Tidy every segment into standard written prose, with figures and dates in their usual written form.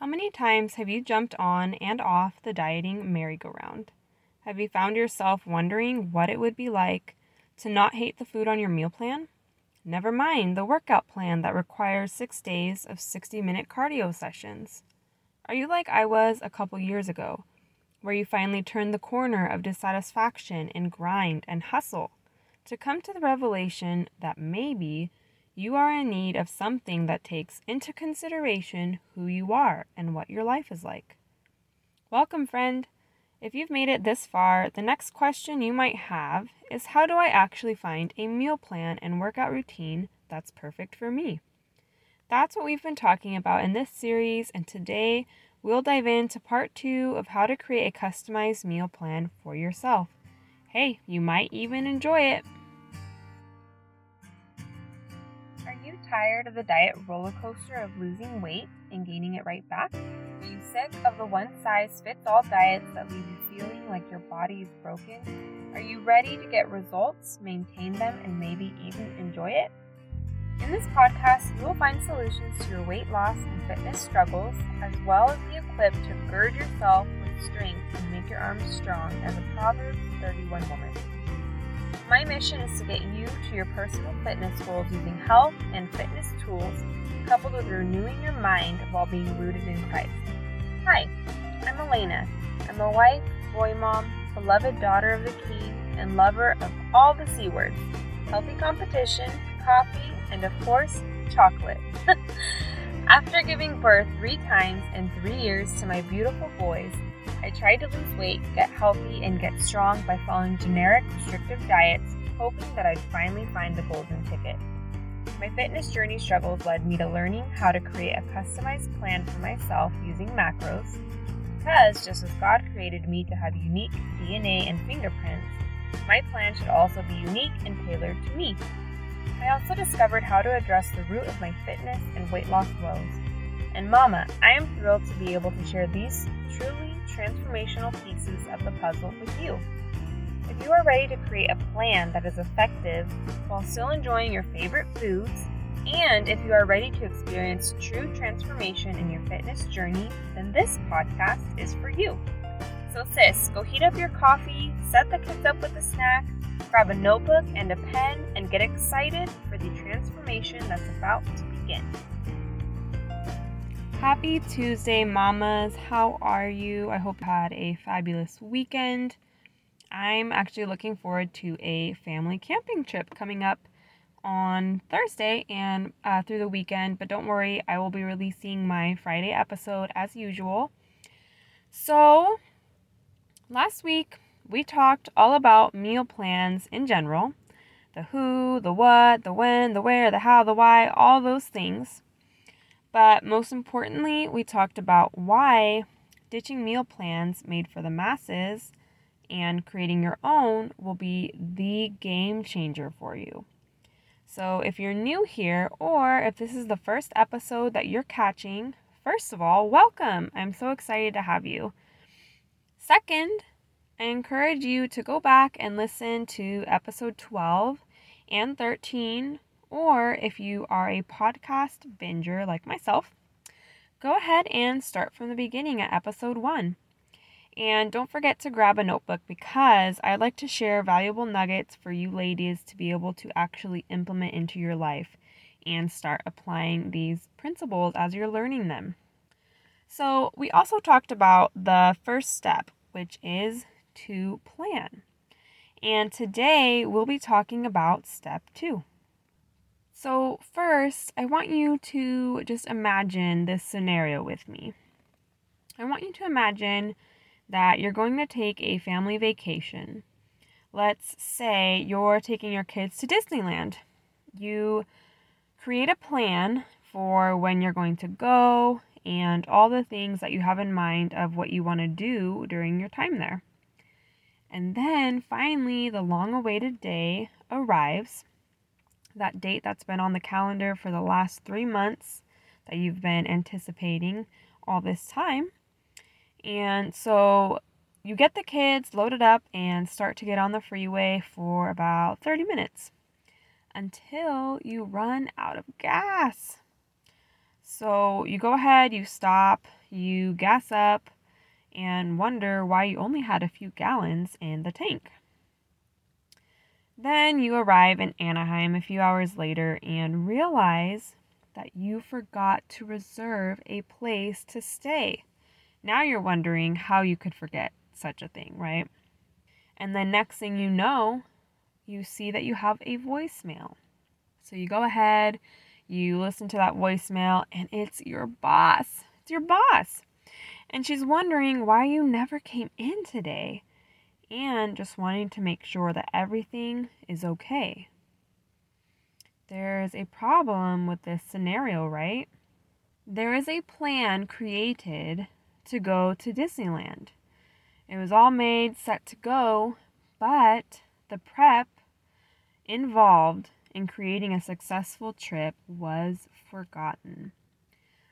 How many times have you jumped on and off the dieting merry-go-round? Have you found yourself wondering what it would be like to not hate the food on your meal plan? Never mind the workout plan that requires 6 days of 60-minute cardio sessions. Are you like I was a couple years ago, where you finally turned the corner of dissatisfaction and grind and hustle to come to the revelation that maybe you are in need of something that takes into consideration who you are and what your life is like? Welcome, friend. If you've made it this far, the next question you might have is, how do I actually find a meal plan and workout routine that's perfect for me? That's what we've been talking about in this series, and today we'll dive into part 2 of how to create a customized meal plan for yourself. Hey, you might even enjoy it. Tired of the diet roller coaster of losing weight and gaining it right back? Are you sick of the one-size-fits-all diets that leave you feeling like your body is broken? Are you ready to get results, maintain them, and maybe even enjoy it? In this podcast, you will find solutions to your weight loss and fitness struggles, as well as be equipped to gird yourself with strength and make your arms strong as a Proverbs 31 woman. My mission is to get you to your personal fitness goals using health and fitness tools, coupled with renewing your mind while being rooted in Christ. Hi, I'm Alayna. I'm a wife, boy mom, beloved daughter of the King, and lover of all the C words, healthy competition, coffee, and of course, chocolate. After giving birth 3 times in 3 years to my beautiful boys, I tried to lose weight, get healthy, and get strong by following generic, restrictive diets, hoping that I'd finally find the golden ticket. My fitness journey struggles led me to learning how to create a customized plan for myself using macros, because just as God created me to have unique DNA and fingerprints, my plan should also be unique and tailored to me. I also discovered how to address the root of my fitness and weight loss woes. And mama, I am thrilled to be able to share these truly transformational pieces of the puzzle with you. If you are ready to create a plan that is effective while still enjoying your favorite foods, and if you are ready to experience true transformation in your fitness journey, then this podcast is for you. So sis, go heat up your coffee, set the kids up with a snack, grab a notebook and a pen, and get excited for the transformation that's about to begin. Happy Tuesday, mamas. How are you? I hope you had a fabulous weekend. I'm actually looking forward to a family camping trip coming up on Thursday and through the weekend, but don't worry, I will be releasing my Friday episode as usual. So, last week we talked all about meal plans in general, the who, the what, the when, the where, the how, the why, all those things. But most importantly, we talked about why ditching meal plans made for the masses and creating your own will be the game changer for you. So if you're new here, or if this is the first episode that you're catching, first of all, welcome. I'm so excited to have you. Second, I encourage you to go back and listen to episode 12 and 13. Or if you are a podcast binger like myself, go ahead and start from the beginning at episode 1. And don't forget to grab a notebook, because I'd like to share valuable nuggets for you ladies to be able to actually implement into your life and start applying these principles as you're learning them. So we also talked about the first step, which is to plan. And today we'll be talking about step 2. So first, I want you to just imagine this scenario with me. I want you to imagine that you're going to take a family vacation. Let's say you're taking your kids to Disneyland. You create a plan for when you're going to go and all the things that you have in mind of what you want to do during your time there. And then finally, the long-awaited day arrives. That date that's been on the calendar for the last 3 months that you've been anticipating all this time. And so you get the kids loaded up and start to get on the freeway for about 30 minutes until you run out of gas. So you go ahead, you stop, you gas up, and wonder why you only had a few gallons in the tank. Then you arrive in Anaheim a few hours later and realize that you forgot to reserve a place to stay. Now you're wondering how you could forget such a thing, right? And then next thing you know, you see that you have a voicemail. So you go ahead, you listen to that voicemail, and it's your boss. It's your boss. And she's wondering why you never came in today and just wanting to make sure that everything is okay. There's a problem with this scenario, right? There is a plan created to go to Disneyland. It was all made, set to go, but the prep involved in creating a successful trip was forgotten.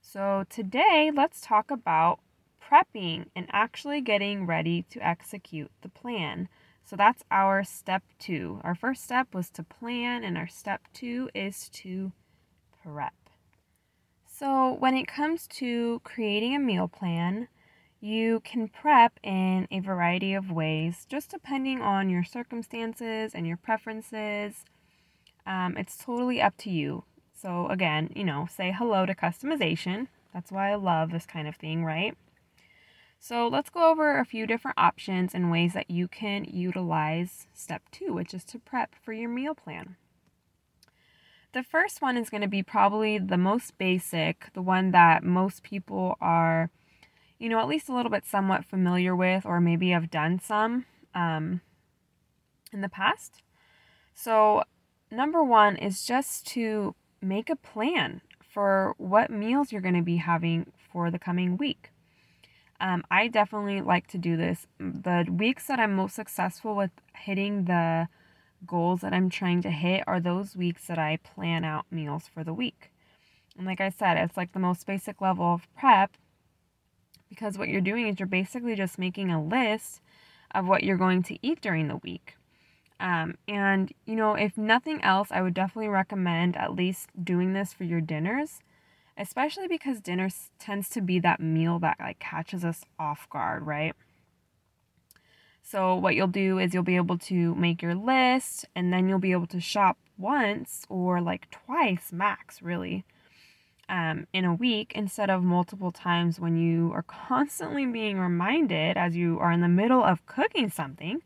So today, let's talk about prepping and actually getting ready to execute the plan. So that's our step two. Our first step was to plan, and our step two is to prep. So when it comes to creating a meal plan, you can prep in a variety of ways, just depending on your circumstances and your preferences. It's totally up to you. So again, say hello to customization. That's why I love this kind of thing, right? So let's go over a few different options and ways that you can utilize step two, which is to prep for your meal plan. The first one is going to be probably the most basic, the one that most people are, at least a little bit somewhat familiar with, or maybe have done some in the past. So number one is just to make a plan for what meals you're going to be having for the coming week. I definitely like to do this. The weeks that I'm most successful with hitting the goals that I'm trying to hit are those weeks that I plan out meals for the week. And like I said, it's like the most basic level of prep, because what you're doing is you're basically just making a list of what you're going to eat during the week. And if nothing else, I would definitely recommend at least doing this for your dinners, especially because dinner tends to be that meal that like catches us off guard, right? So what you'll do is you'll be able to make your list, and then you'll be able to shop once or like twice max, really, in a week, instead of multiple times when you are constantly being reminded as you are in the middle of cooking something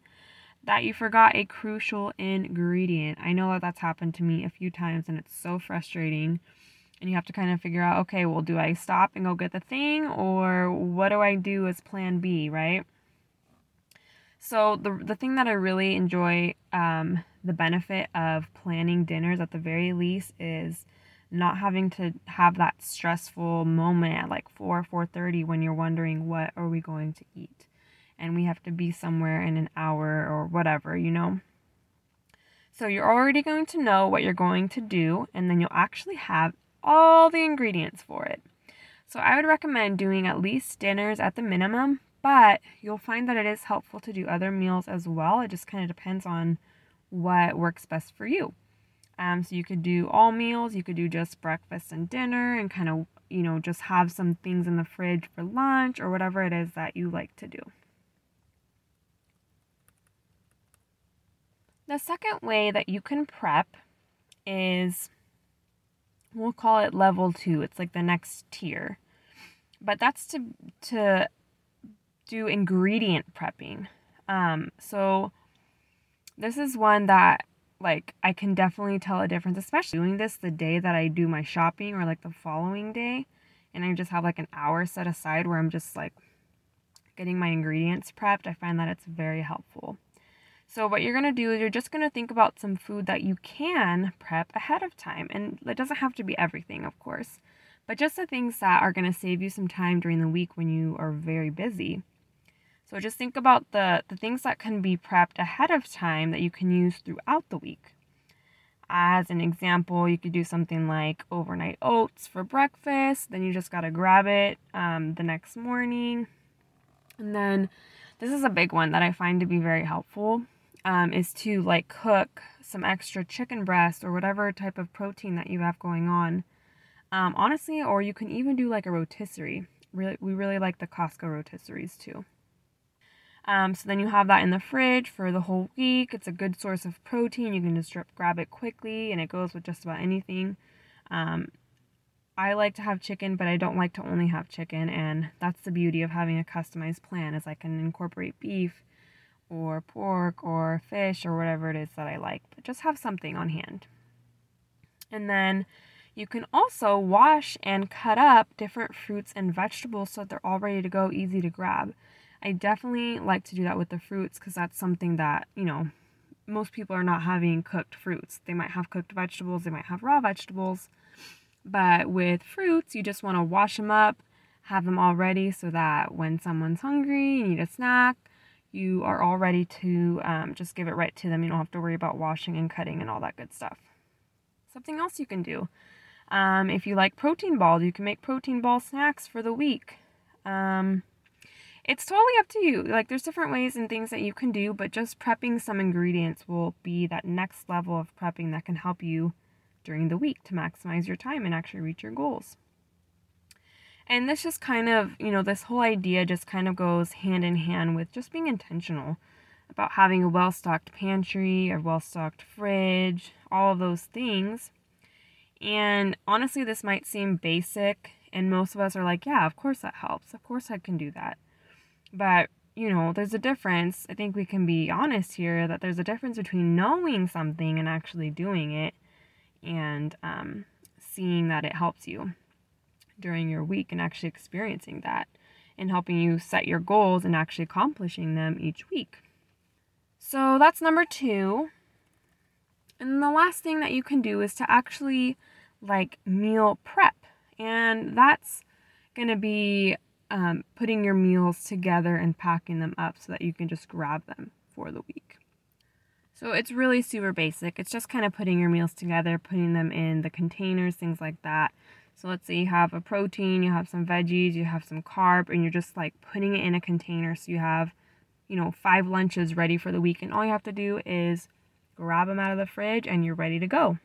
that you forgot a crucial ingredient. I know that that's happened to me a few times, and it's so frustrating. And you have to kind of figure out, okay, well, do I stop and go get the thing, or what do I do as plan B, right? So the thing that I really enjoy, the benefit of planning dinners at the very least, is not having to have that stressful moment at like 4:30 when you're wondering what are we going to eat, and we have to be somewhere in an hour or whatever, So you're already going to know what you're going to do, and then you'll actually have all the ingredients for it. So I would recommend doing at least dinners at the minimum, but you'll find that it is helpful to do other meals as well. It just kind of depends on what works best for you. So you could do all meals, you could do just breakfast and dinner, and kind of, just have some things in the fridge for lunch, or whatever it is that you like to do. The second way that you can prep is, we'll call it level two. It's like the next tier. But that's to do ingredient prepping. So this is one that like I can definitely tell a difference, especially doing this the day that I do my shopping, or like the following day. And I just have like an hour set aside where I'm just like getting my ingredients prepped. I find that it's very helpful. So what you're going to do is you're just going to think about some food that you can prep ahead of time. And it doesn't have to be everything, of course, but just the things that are going to save you some time during the week when you are very busy. So just think about the things that can be prepped ahead of time that you can use throughout the week. As an example, you could do something like overnight oats for breakfast. Then you just got to grab it the next morning. And then this is a big one that I find to be very helpful. Is to like cook some extra chicken breast or whatever type of protein that you have going on honestly, or you can even do like a rotisserie. We really like the Costco rotisseries too. So then you have that in the fridge for the whole week. It's a good source of protein. You can just grab it quickly, and it goes with just about anything. I like to have chicken, but I don't like to only have chicken, and that's the beauty of having a customized plan, is I can incorporate beef or pork or fish or whatever it is that I like, but just have something on hand. And then you can also wash and cut up different fruits and vegetables so that they're all ready to go, easy to grab. I definitely like to do that with the fruits because that's something that, you know, most people are not having cooked fruits. They might have cooked vegetables, they might have raw vegetables, but with fruits, you just want to wash them up, have them all ready so that when someone's hungry and need a snack, you are all ready to just give it right to them. You don't have to worry about washing and cutting and all that good stuff. Something else you can do. If you like protein balls, you can make protein ball snacks for the week. It's totally up to you. Like, there's different ways and things that you can do, but just prepping some ingredients will be that next level of prepping that can help you during the week to maximize your time and actually reach your goals. And this just kind of, you know, this whole idea just kind of goes hand in hand with just being intentional about having a well-stocked pantry, a well-stocked fridge, all of those things. And honestly, this might seem basic, and most of us are like, yeah, of course that helps. Of course I can do that. But, you know, there's a difference. I think we can be honest here that there's a difference between knowing something and actually doing it, and seeing that it helps you during your week and actually experiencing that and helping you set your goals and actually accomplishing them each week. So that's number 2. And the last thing that you can do is to actually like meal prep. And that's going to be putting your meals together and packing them up so that you can just grab them for the week. So it's really super basic. It's just kind of putting your meals together, putting them in the containers, things like that. So let's say you have a protein, you have some veggies, you have some carb, and you're just like putting it in a container. So you have, you know, 5 lunches ready for the week, and all you have to do is grab them out of the fridge and you're ready to go.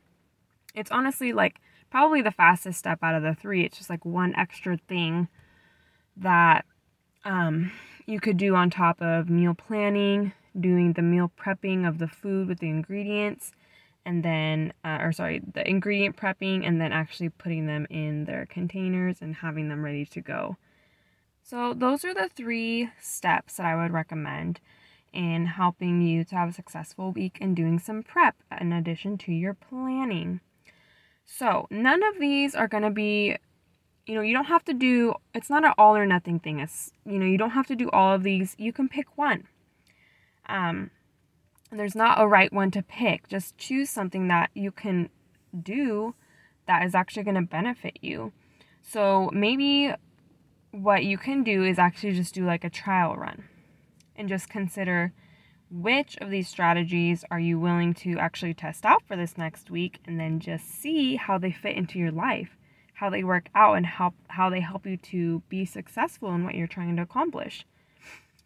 It's honestly like probably the fastest step out of the 3. It's just like one extra thing that you could do on top of meal planning, doing the meal prepping of the food with the ingredients, and then, the ingredient prepping, and then actually putting them in their containers and having them ready to go. So those are the 3 steps that I would recommend in helping you to have a successful week and doing some prep in addition to your planning. So none of these are going to be, you know, you don't have to do, it's not an all or nothing thing. It's, you know, you don't have to do all of these. You can pick one. And there's not a right one to pick. Just choose something that you can do that is actually going to benefit you. So maybe what you can do is actually just do like a trial run and just consider which of these strategies are you willing to actually test out for this next week, and then just see how they fit into your life, how they work out, and how they help you to be successful in what you're trying to accomplish.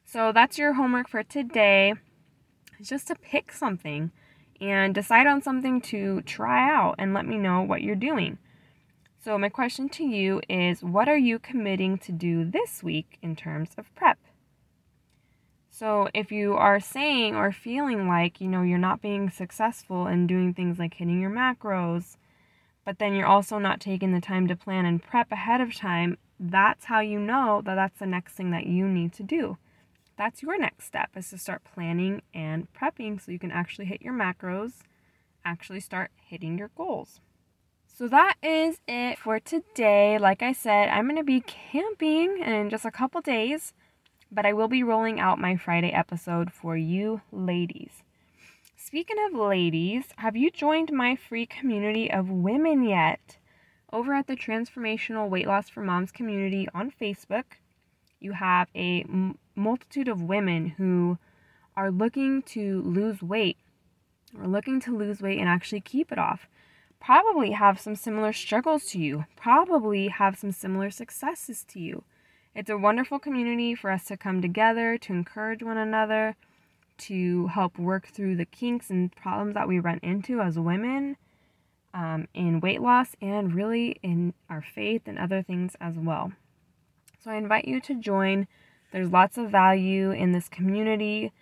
So that's your homework for today. It's just to pick something and decide on something to try out and let me know what you're doing. So my question to you is, what are you committing to do this week in terms of prep? So if you are saying or feeling like, you know, you're not being successful in doing things like hitting your macros, but then you're also not taking the time to plan and prep ahead of time, that's how you know that that's the next thing that you need to do. That's your next step, is to start planning and prepping so you can actually hit your macros, actually start hitting your goals. So that is it for today. Like I said, I'm going to be camping in just a couple days, but I will be rolling out my Friday episode for you ladies. Speaking of ladies, have you joined my free community of women yet? Over at the Transformational Weight Loss for Moms community on Facebook, you have a multitude of women who are looking to lose weight and actually keep it off, probably have some similar struggles to you, probably have some similar successes to you. It's a wonderful community for us to come together, to encourage one another, to help work through the kinks and problems that we run into as women. in weight loss and really in our faith and other things as well. So I invite you to join. There's lots of value in this community.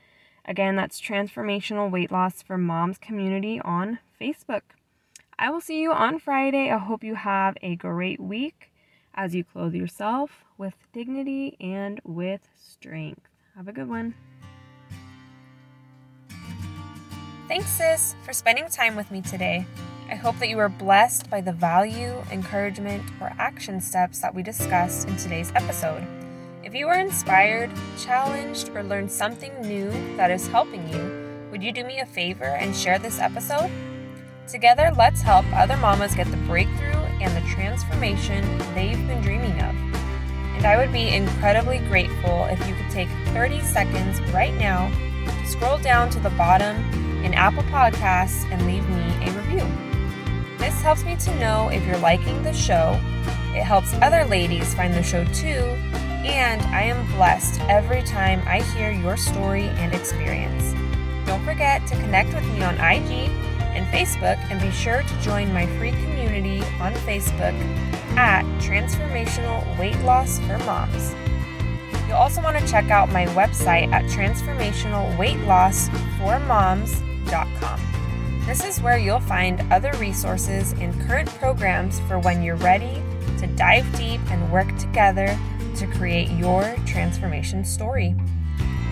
Again, that's Transformational Weight Loss for Moms Community on Facebook. I will see you on Friday. I hope you have a great week as you clothe yourself with dignity and with strength. Have a good one. Thanks, sis, for spending time with me today. I hope that you are blessed by the value, encouragement, or action steps that we discussed in today's episode. If you are inspired, challenged, or learned something new that is helping you, would you do me a favor and share this episode? Together, let's help other mamas get the breakthrough and the transformation they've been dreaming of. And I would be incredibly grateful if you could take 30 seconds right now, scroll down to the bottom in Apple Podcasts, and leave me a review. This helps me to know if you're liking the show, it helps other ladies find the show too, and I am blessed every time I hear your story and experience. Don't forget to connect with me on IG and Facebook, and be sure to join my free community on Facebook at Transformational Weight Loss for Moms. You'll also want to check out my website at transformationalweightlossformoms.com. This is where you'll find other resources and current programs for when you're ready to dive deep and work together to create your transformation story.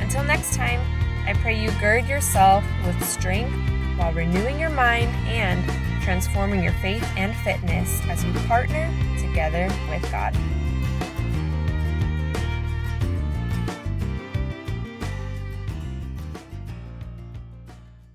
Until next time, I pray you gird yourself with strength while renewing your mind and transforming your faith and fitness as you partner together with God.